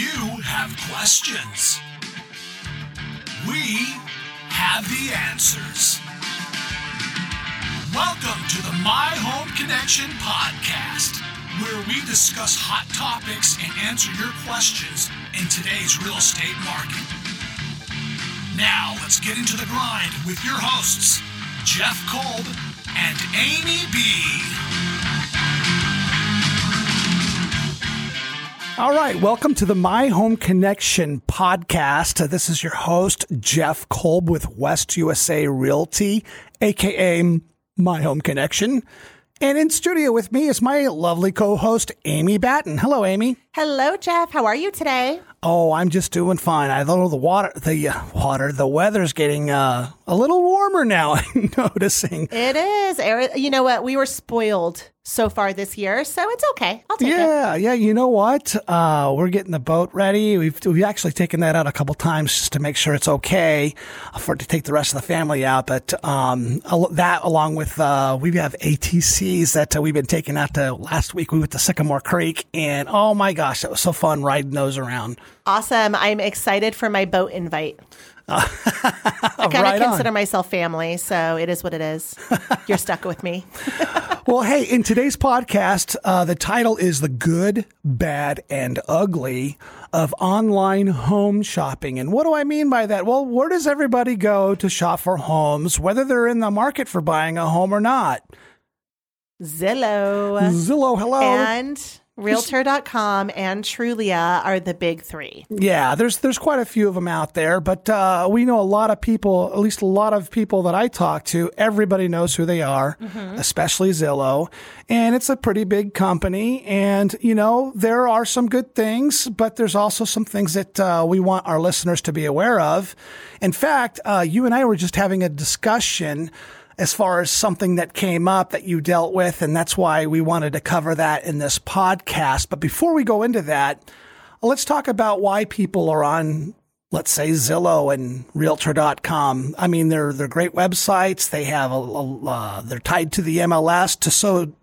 you have questions, we have the answers. Welcome to the My Home Connection podcast, where we discuss hot topics and answer your questions in today's real estate market. Now let's get into the grind with your hosts, Jeff Kolb and Amy B. All right, welcome to the My Home Connection podcast. This is your host, Jeff Kolb with West USA Realty, aka My Home Connection. And in studio with me is my lovely co-host, Amy Battin. Hello, Amy. Hello, Jeff. How are you today? Oh, I'm just doing fine. I know the weather's getting a little warmer now, I'm noticing. It is. You know what? We were spoiled so far this year, so it's okay. I'll take it. Yeah. You know what? We're getting the boat ready. We've actually taken that out a couple times just to make sure it's okay to take the rest of the family out. But that, along with we have ATCs that we've been taking out to last week. We went to Sycamore Creek, and oh my gosh, that was so fun riding those around. Awesome. I'm excited for my boat invite. I kind of consider myself family, so it is what it is. You're stuck with me. Well, hey, in today's podcast, the title is The Good, Bad, and Ugly of Online Home Shopping. And what do I mean by that? Well, where does everybody go to shop for homes, whether they're in the market for buying a home or not? Zillow, hello. And Realtor.com and Trulia are the big three. Yeah, there's quite a few of them out there, but we know a lot of people, at least a lot of people that I talk to, everybody knows who they are, especially Zillow. And it's a pretty big company. And, you know, there are some good things, but there's also some things that we want our listeners to be aware of. In fact, you and I were just having a discussion as far as something that came up that you dealt with, and that's why we wanted to cover that in this podcast. But before we go into that, let's talk about why people are on, let's say, Zillow and Realtor.com. I mean, they're great websites. They have they're tied to the MLS.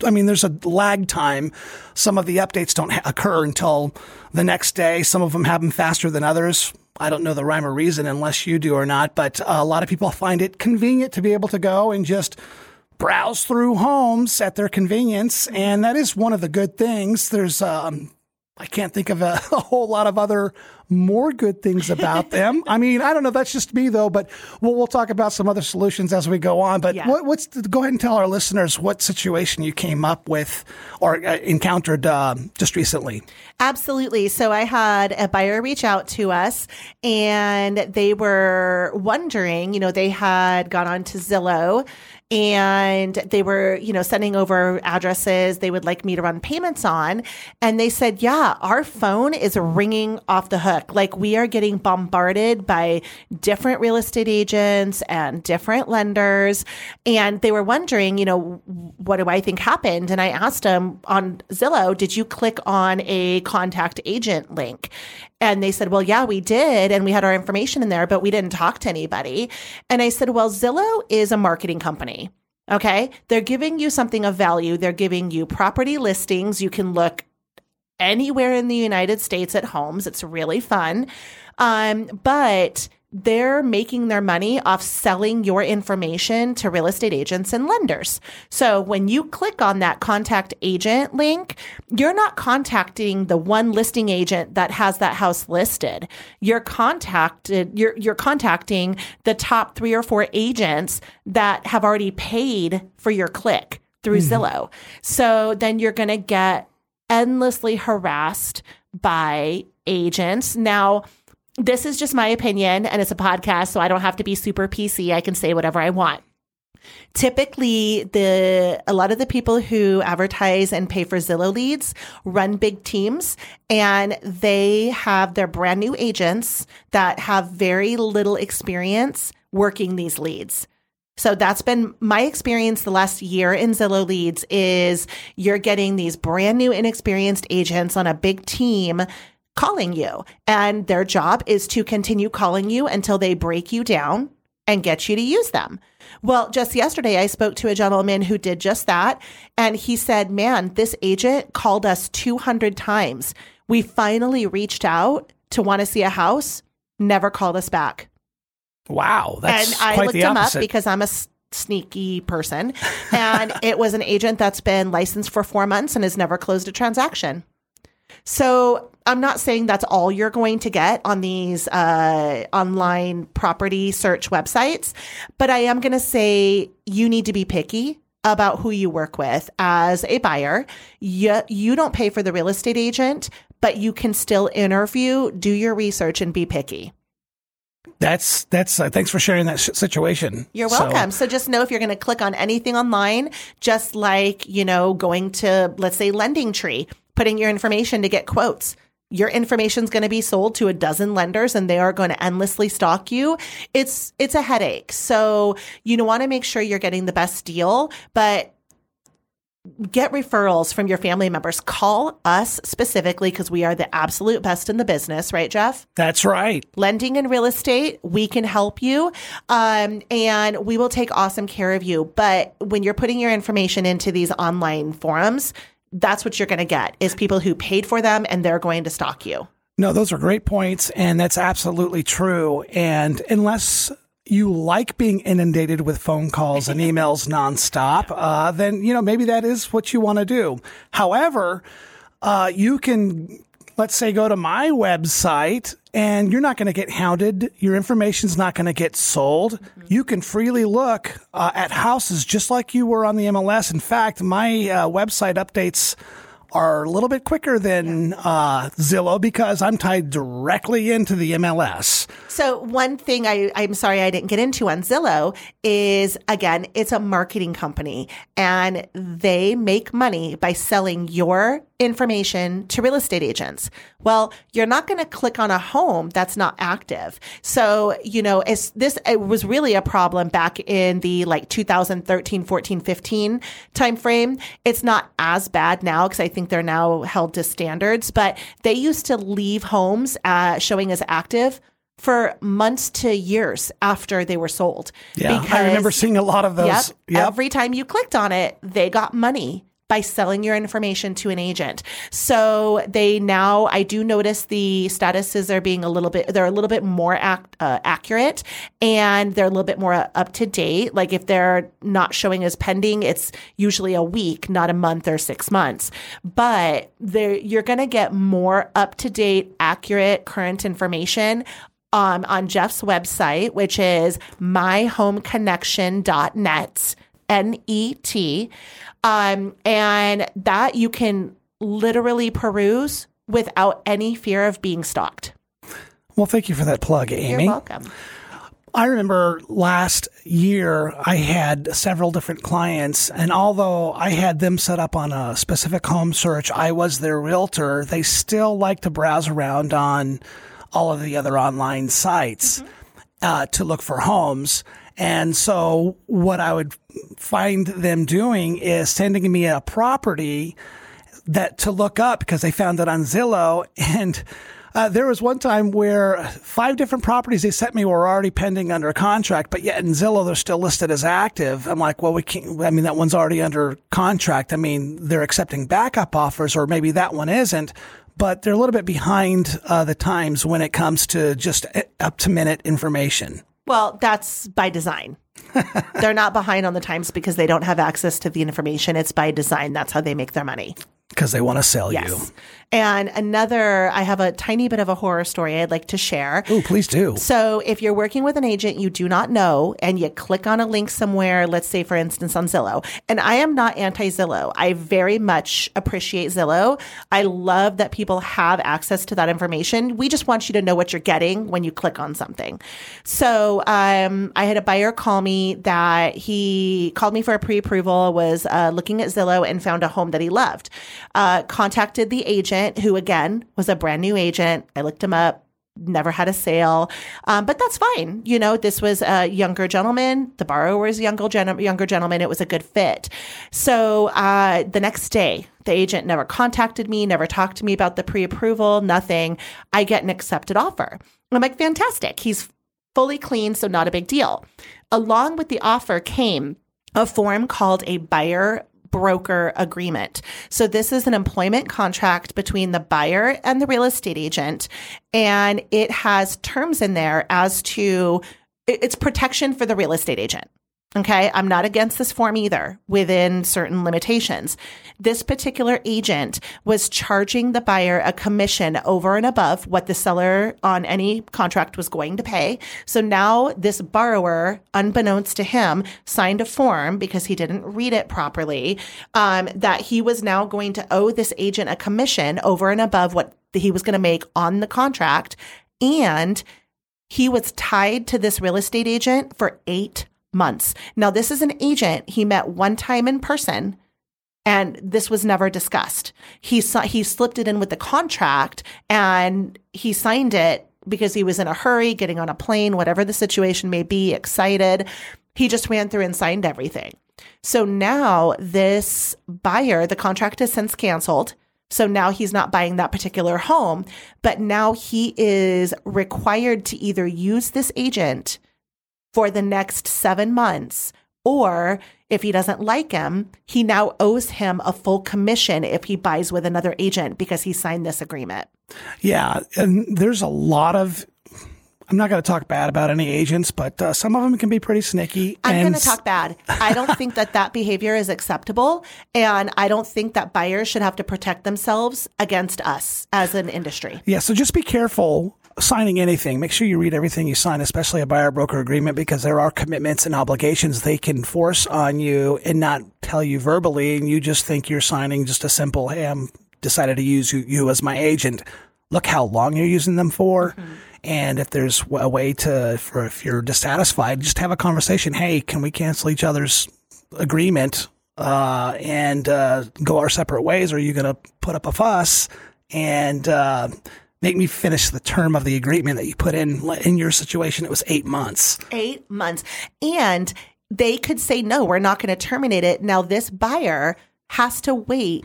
There's a lag time. Some of the updates don't occur until the next day. Some of them happen faster than others. I don't know the rhyme or reason unless you do or not, but a lot of people find it convenient to be able to go and just browse through homes at their convenience. And that is one of the good things. There's, I can't think of a whole lot of other more good things about them. I mean, I don't know. That's just me though, but we'll talk about some other solutions as we go on. But yeah. Go ahead and tell our listeners what situation you came up with or encountered just recently. Absolutely. So I had a buyer reach out to us and they were wondering, you know, they had gone on to Zillow and they were, you know, sending over addresses they would like me to run payments on. And they said, yeah, our phone is ringing off the hook. Like we are getting bombarded by different real estate agents and different lenders. And they were wondering, you know, what do I think happened? And I asked them on Zillow, did you click on a contact agent link? And they said, well, yeah, we did. And we had our information in there, but we didn't talk to anybody. And I said, well, Zillow is a marketing company. Okay. They're giving you something of value. They're giving you property listings. You can look anywhere in the United States at homes. It's really fun. But they're making their money off selling your information to real estate agents and lenders. So when you click on that contact agent link, you're not contacting the one listing agent that has that house listed. You're contacting the top 3 or 4 agents that have already paid for your click through Zillow. So then you're going to get endlessly harassed by agents. Now, this is just my opinion, and it's a podcast, so I don't have to be super PC. I can say whatever I want. Typically, a lot of the people who advertise and pay for Zillow leads run big teams, and they have their brand new agents that have very little experience working these leads. So that's been my experience the last year in Zillow leads is you're getting these brand new inexperienced agents on a big team calling you. And their job is to continue calling you until they break you down and get you to use them. Well, just yesterday, I spoke to a gentleman who did just that. And he said, man, this agent called us 200 times. We finally reached out to want to see a house, never called us back. Wow. That's quite the opposite. And I looked him up because I'm a sneaky person. And it was an agent that's been licensed for 4 months and has never closed a transaction. So I'm not saying that's all you're going to get on these online property search websites, but I am going to say you need to be picky about who you work with as a buyer. You don't pay for the real estate agent, but you can still interview, do your research, and be picky. That's thanks for sharing that situation. You're welcome. So just know if you're going to click on anything online, just like, going to, let's say, LendingTree, putting your information to get quotes. Your information's going to be sold to a dozen lenders and they are going to endlessly stalk you. It's a headache. So you want to make sure you're getting the best deal, but get referrals from your family members. Call us specifically because we are the absolute best in the business. Right, Jeff? That's right. Lending and real estate, we can help you. And we will take awesome care of you. But when you're putting your information into these online forums, that's what you're going to get is people who paid for them and they're going to stalk you. No, those are great points. And that's absolutely true. And unless you like being inundated with phone calls and emails nonstop, then, maybe that is what you want to do. However, you can, let's say, go to my website and you're not going to get hounded. Your information's not going to get sold. Mm-hmm. You can freely look at houses just like you were on the MLS. In fact, my website updates are a little bit quicker than Zillow because I'm tied directly into the MLS. So one thing I'm sorry I didn't get into on Zillow is, again, it's a marketing company and they make money by selling your information to real estate agents. Well, you're not going to click on a home that's not active. So, it was really a problem back in the 2013, 14, 15 timeframe. It's not as bad now because I think they're now held to standards, but they used to leave homes showing as active for months to years after they were sold. Yeah, because I remember seeing a lot of those. Yep. Every time you clicked on it, they got money by selling your information to an agent. So I do notice the statuses are they're a little bit more accurate and they're a little bit more up to date. Like if they're not showing as pending, it's usually a week, not a month or 6 months. But you're going to get more up to date, accurate, current information on Jeff's website, which is myhomeconnection.net. NET. And that you can literally peruse without any fear of being stalked. Well, thank you for that plug, Amy. You're welcome. I remember last year I had several different clients, and although I had them set up on a specific home search, I was their realtor, they still like to browse around on all of the other online sites to look for homes. And so what I would find them doing is sending me a property that to look up because they found it on Zillow. And there was one time where 5 different properties they sent me were already pending under contract, but yet in Zillow, they're still listed as active. I'm like, well, we can't, that one's already under contract. They're accepting backup offers, or maybe that one isn't. But they're a little bit behind the times when it comes to just up-to-minute information. Well, that's by design. They're not behind on the times because they don't have access to the information. It's by design. That's how they make their money. Because they want to sell you. And I have a tiny bit of a horror story I'd like to share. Oh, please do. So if you're working with an agent you do not know and you click on a link somewhere, let's say, for instance, on Zillow, and I am not anti-Zillow. I very much appreciate Zillow. I love that people have access to that information. We just want you to know what you're getting when you click on something. So I had a buyer call me that he called me for a pre-approval, was looking at Zillow and found a home that he loved. Contacted the agent who, again, was a brand new agent. I looked him up, never had a sale, but that's fine. This was a younger gentleman. The borrower is a younger gentleman. It was a good fit. So the next day, the agent never contacted me, never talked to me about the pre-approval, nothing. I get an accepted offer. I'm like, fantastic. He's fully clean, so not a big deal. Along with the offer came a form called a buyer broker agreement. So this is an employment contract between the buyer and the real estate agent, and it has terms in there as to its protection for the real estate agent. Okay, I'm not against this form either, within certain limitations. This particular agent was charging the buyer a commission over and above what the seller on any contract was going to pay. So now this borrower, unbeknownst to him, signed a form because he didn't read it properly, that he was now going to owe this agent a commission over and above what he was going to make on the contract. And he was tied to this real estate agent for 8 months. Now, this is an agent he met one time in person, and this was never discussed. He slipped it in with the contract, and he signed it because he was in a hurry, getting on a plane, whatever the situation may be, excited. He just ran through and signed everything. So now this buyer, the contract is since canceled. So now he's not buying that particular home, but now he is required to either use this agent for the next 7 months, or if he doesn't like him, he now owes him a full commission if he buys with another agent because he signed this agreement. Yeah. And there's a lot of, I'm not going to talk bad about any agents, but some of them can be pretty sneaky. I'm going to talk bad. I don't think that behavior is acceptable. And I don't think that buyers should have to protect themselves against us as an industry. Yeah. So just be careful signing anything. Make sure you read everything you sign, especially a buyer broker agreement, because there are commitments and obligations they can force on you and not tell you verbally. And you just think you're signing just a simple, hey, I'm decided to use you as my agent. Look how long you're using them for. Mm-hmm. And if there's a way if you're dissatisfied, just have a conversation. Hey, can we cancel each other's agreement and go our separate ways? Or are you going to put up a fuss and make me finish the term of the agreement that you put in? In your situation, it was 8 months. 8 months. And they could say, no, we're not going to terminate it. Now, this buyer has to wait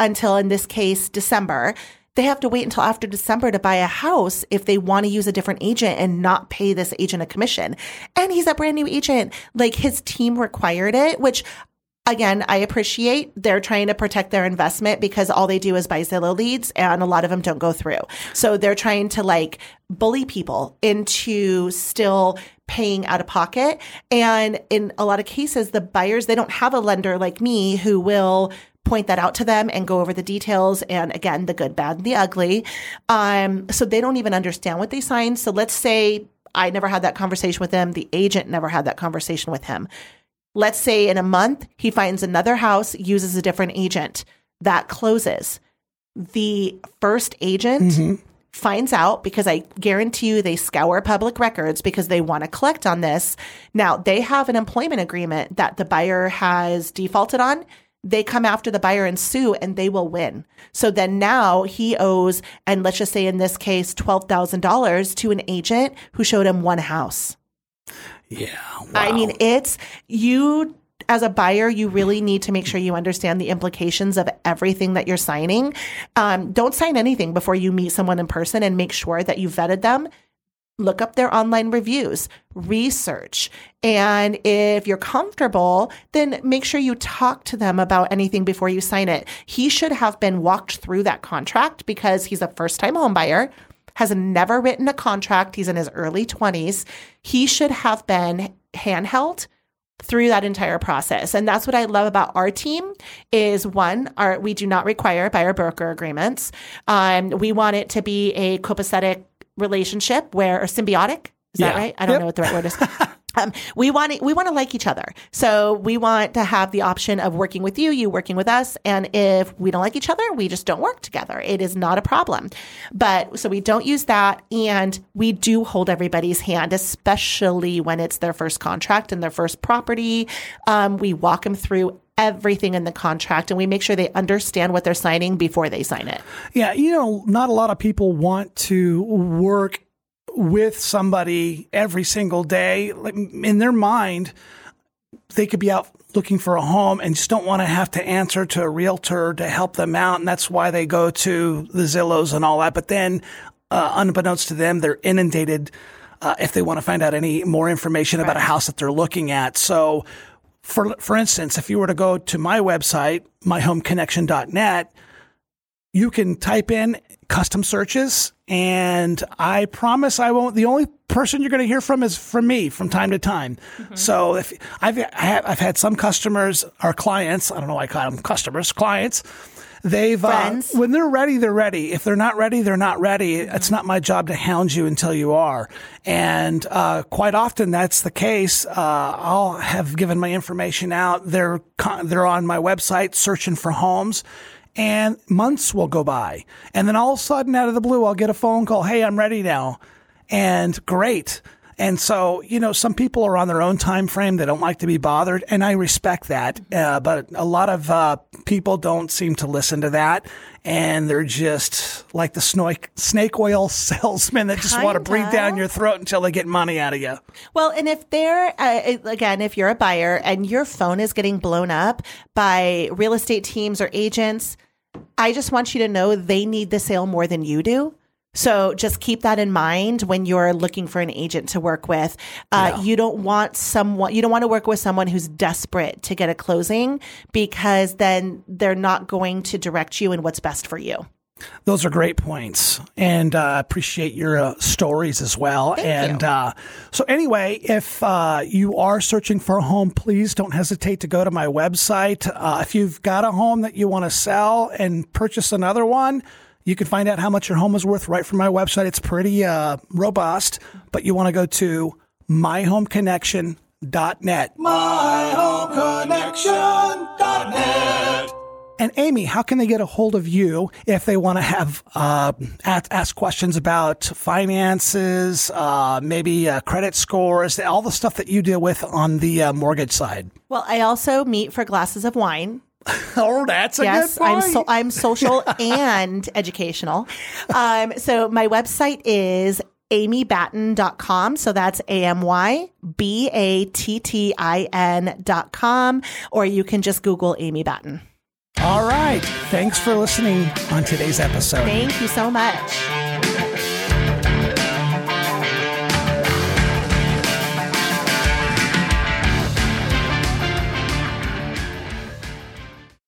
until, in this case, December. They have to wait until after December to buy a house if they want to use a different agent and not pay this agent a commission. And he's a brand new agent. Like, his team required it, which, again, I appreciate. They're trying to protect their investment because all they do is buy Zillow leads, and a lot of them don't go through. So they're trying to bully people into still paying out of pocket. And in a lot of cases, the buyers, they don't have a lender like me who will point that out to them and go over the details and, again, the good, bad, and the ugly. So they don't even understand what they signed. So let's say I never had that conversation with him. The agent never had that conversation with him. Let's say in a month, he finds another house, uses a different agent. That closes. The first agent finds out, because I guarantee you they scour public records because they want to collect on this. Now, they have an employment agreement that the buyer has defaulted on. They come after the buyer and sue, and they will win. So then now he owes, and let's just say in this case, $12,000 to an agent who showed him one house. Yeah. Wow. I mean, you as a buyer, you really need to make sure you understand the implications of everything that you're signing. Don't sign anything before you meet someone in person, and make sure that you vetted them. Look up their online reviews, research. And if you're comfortable, then make sure you talk to them about anything before you sign it. He should have been walked through that contract because he's a first-time home buyer, has never written a contract. He's in his early 20s. He should have been handheld through that entire process. And that's what I love about our team is, one, we do not require buyer broker agreements. We want it to be a copacetic relationship or symbiotic. Is that right? I don't know what the right word is. We want to like each other. So we want to have the option of working with you working with us. And if we don't like each other, we just don't work together. It is not a problem. But so we don't use that. And we do hold everybody's hand, especially when it's their first contract and their first property. We walk them through everything in the contract, and we make sure they understand what they're signing before they sign it. Yeah. Not a lot of people want to work with somebody every single day. Like, in their mind, they could be out looking for a home and just don't want to have to answer to a realtor to help them out. And that's why they go to the Zillows and all that. But then unbeknownst to them, they're inundated if they want to find out any more information about a house that they're looking at. So for instance, if you were to go to my website, myhomeconnection.net, you can type in custom searches, and I promise I won't. The only person you're going to hear from is from me from time to time. Mm-hmm. So if I've had some customers or clients, I don't know why I call them customers, clients. They've when they're ready, they're ready. If they're not ready, they're not ready. Mm-hmm. It's not my job to hound you until you are. And quite often that's the case. I'll have given my information out. They're on my website searching for homes. And months will go by. And then all of a sudden, out of the blue, I'll get a phone call. Hey, I'm ready now. And great. And so, you know, some people are on their own time frame. They don't like to be bothered. And I respect that. But a lot of people don't seem to listen to that. And they're just like the snake oil salesman that just want to breathe down your throat until they get money out of you. Well, and if they're, again, if you're a buyer and your phone is getting blown up by real estate teams or agents, I just want you to know they need the sale more than you do. So just keep that in mind when you're looking for an agent to work with. You don't want to work with someone who's desperate to get a closing, because then they're not going to direct you in what's best for you. Those are great points, and I appreciate your stories as well. Thank you. So anyway, if you are searching for a home, please don't hesitate to go to my website. If you've got a home that you want to sell and purchase another one, you can find out how much your home is worth right from my website. It's pretty robust, but you want to go to myhomeconnection.net. Myhomeconnection.net. And Amy, how can they get a hold of you if they want to have ask questions about finances, maybe credit scores, all the stuff that you deal with on the mortgage side? Well, I also meet for glasses of wine. Oh, that's a good point. Yes, I'm social and educational. So my website is amybattin.com. So that's amybattin.com. Or you can just Google Amy Battin. All right. Thanks for listening on today's episode. Thank you so much.